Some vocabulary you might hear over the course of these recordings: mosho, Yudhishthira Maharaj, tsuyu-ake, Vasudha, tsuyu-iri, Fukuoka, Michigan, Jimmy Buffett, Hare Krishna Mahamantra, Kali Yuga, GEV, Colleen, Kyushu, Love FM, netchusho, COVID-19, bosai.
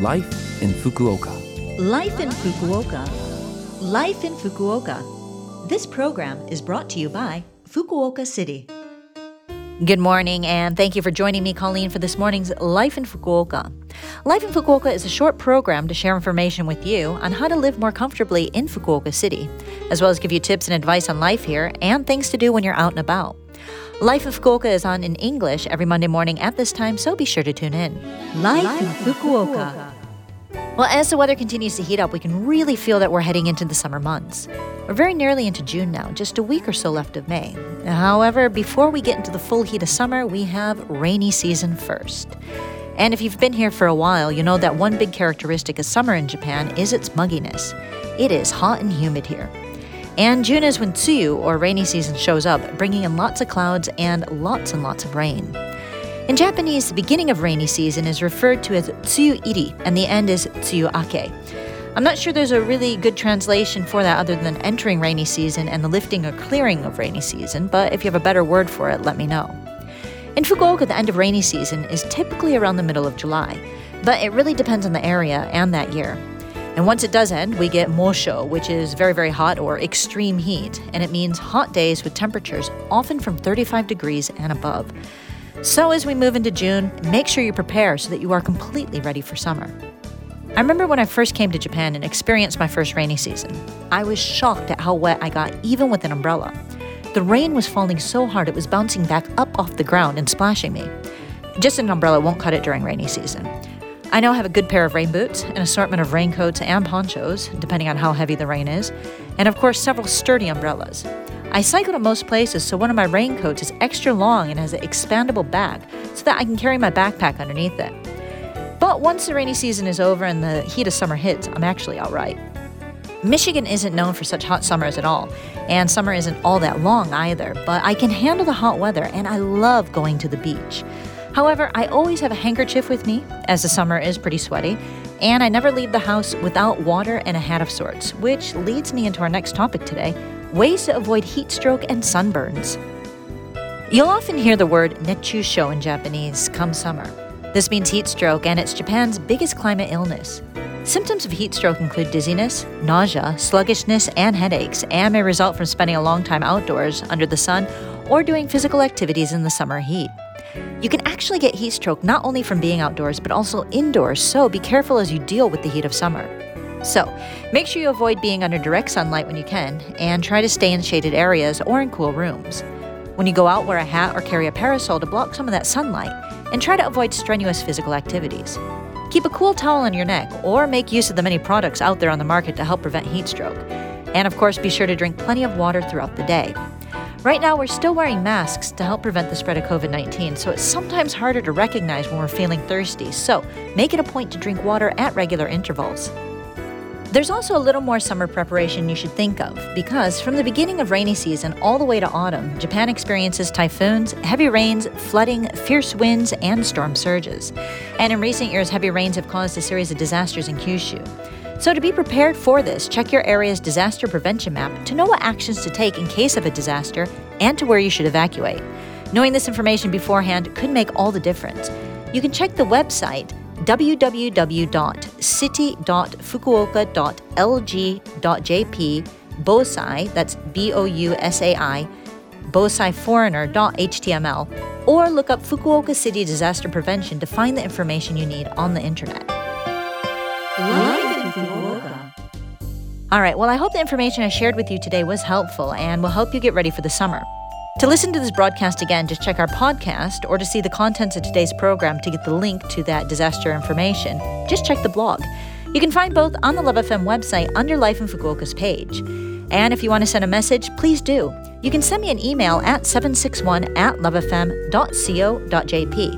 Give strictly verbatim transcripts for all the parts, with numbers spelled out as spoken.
Life in Fukuoka. Life in Fukuoka. Life in Fukuoka. This program is brought to you by Fukuoka City. Good morning, and thank you for joining me, Colleen, for this morning's Life in Fukuoka. Life in Fukuoka is a short program to share information with you on how to live more comfortably in Fukuoka City, as well as give you tips and advice on life here and things to do when you're out and about. Life in Fukuoka is on in English every Monday morning at this time, so be sure to tune in. Life, Life in Fukuoka. Well, as the weather continues to heat up, we can really feel that we're heading into the summer months. We're very nearly into June now, just a week or so left of May. However, before we get into the full heat of summer, we have rainy season first. And if you've been here for a while, you know that one big characteristic of summer in Japan is its mugginess. It is hot and humid here. And June is when tsuyu, or rainy season, shows up, bringing in lots of clouds and lots and lots of rain. In Japanese, the beginning of rainy season is referred to as tsuyu-iri, and the end is tsuyu-ake. I'm not sure there's a really good translation for that other than entering rainy season and the lifting or clearing of rainy season, but if you have a better word for it, let me know. In Fukuoka, the end of rainy season is typically around the middle of July, but it really depends on the area and that year. And once it does end, we get mosho, which is very, very hot or extreme heat. And it means hot days with temperatures often from thirty-five degrees and above. So as we move into June, make sure you prepare so that you are completely ready for summer. I remember when I first came to Japan and experienced my first rainy season. I was shocked at how wet I got, even with an umbrella. The rain was falling so hard it was bouncing back up off the ground and splashing me. Just an umbrella won't cut it during rainy season. I now have a good pair of rain boots, an assortment of raincoats and ponchos, depending on how heavy the rain is, and of course several sturdy umbrellas. I cycle to most places, so one of my raincoats is extra long and has an expandable back so that I can carry my backpack underneath it. But once the rainy season is over and the heat of summer hits, I'm actually all right. Michigan isn't known for such hot summers at all, and summer isn't all that long either, but I can handle the hot weather and I love going to the beach. However, I always have a handkerchief with me, as the summer is pretty sweaty, and I never leave the house without water and a hat of sorts, which leads me into our next topic today, ways to avoid heat stroke and sunburns. You'll often hear the word netchusho in Japanese come summer. This means heat stroke, and it's Japan's biggest climate illness. Symptoms of heat stroke include dizziness, nausea, sluggishness, and headaches, and may result from spending a long time outdoors, under the sun, or doing physical activities in the summer heat. You can actually get heat stroke not only from being outdoors, but also indoors, so be careful as you deal with the heat of summer. So, make sure you avoid being under direct sunlight when you can, and try to stay in shaded areas or in cool rooms. When you go out, wear a hat or carry a parasol to block some of that sunlight, and try to avoid strenuous physical activities. Keep a cool towel on your neck, or make use of the many products out there on the market to help prevent heat stroke. And of course, be sure to drink plenty of water throughout the day. Right now, we're still wearing masks to help prevent the spread of covid nineteen, so it's sometimes harder to recognize when we're feeling thirsty, so make it a point to drink water at regular intervals. There's also a little more summer preparation you should think of, because from the beginning of rainy season all the way to autumn, Japan experiences typhoons, heavy rains, flooding, fierce winds, and storm surges. And in recent years, heavy rains have caused a series of disasters in Kyushu. So to be prepared for this, check your area's disaster prevention map to know what actions to take in case of a disaster and to where you should evacuate. Knowing this information beforehand could make all the difference. You can check the website w w w dot city dot fukuoka dot l g dot j p bosai, that's B O U S A I, bosai foreigner dot h t m l, or look up Fukuoka City Disaster Prevention to find the information you need on the internet. All right, well, I hope the information I shared with you today was helpful and will help you get ready for the summer. To listen to this broadcast again, just check our podcast, or to see the contents of today's program to get the link to that disaster information, just check the blog. You can find both on the Love F M website under Life in Fukuoka's page. And if you want to send a message, please do. You can send me an email at seven six one at love f m dot co dot j p.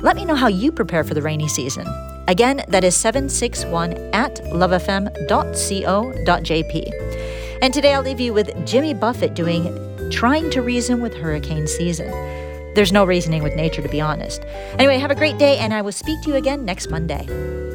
Let me know how you prepare for the rainy season. Again, that is seven six one at love f m dot co dot j p. And today I'll leave you with Jimmy Buffett doing Trying to Reason with Hurricane Season. There's no reasoning with nature, to be honest. Anyway, have a great day, and I will speak to you again next Monday.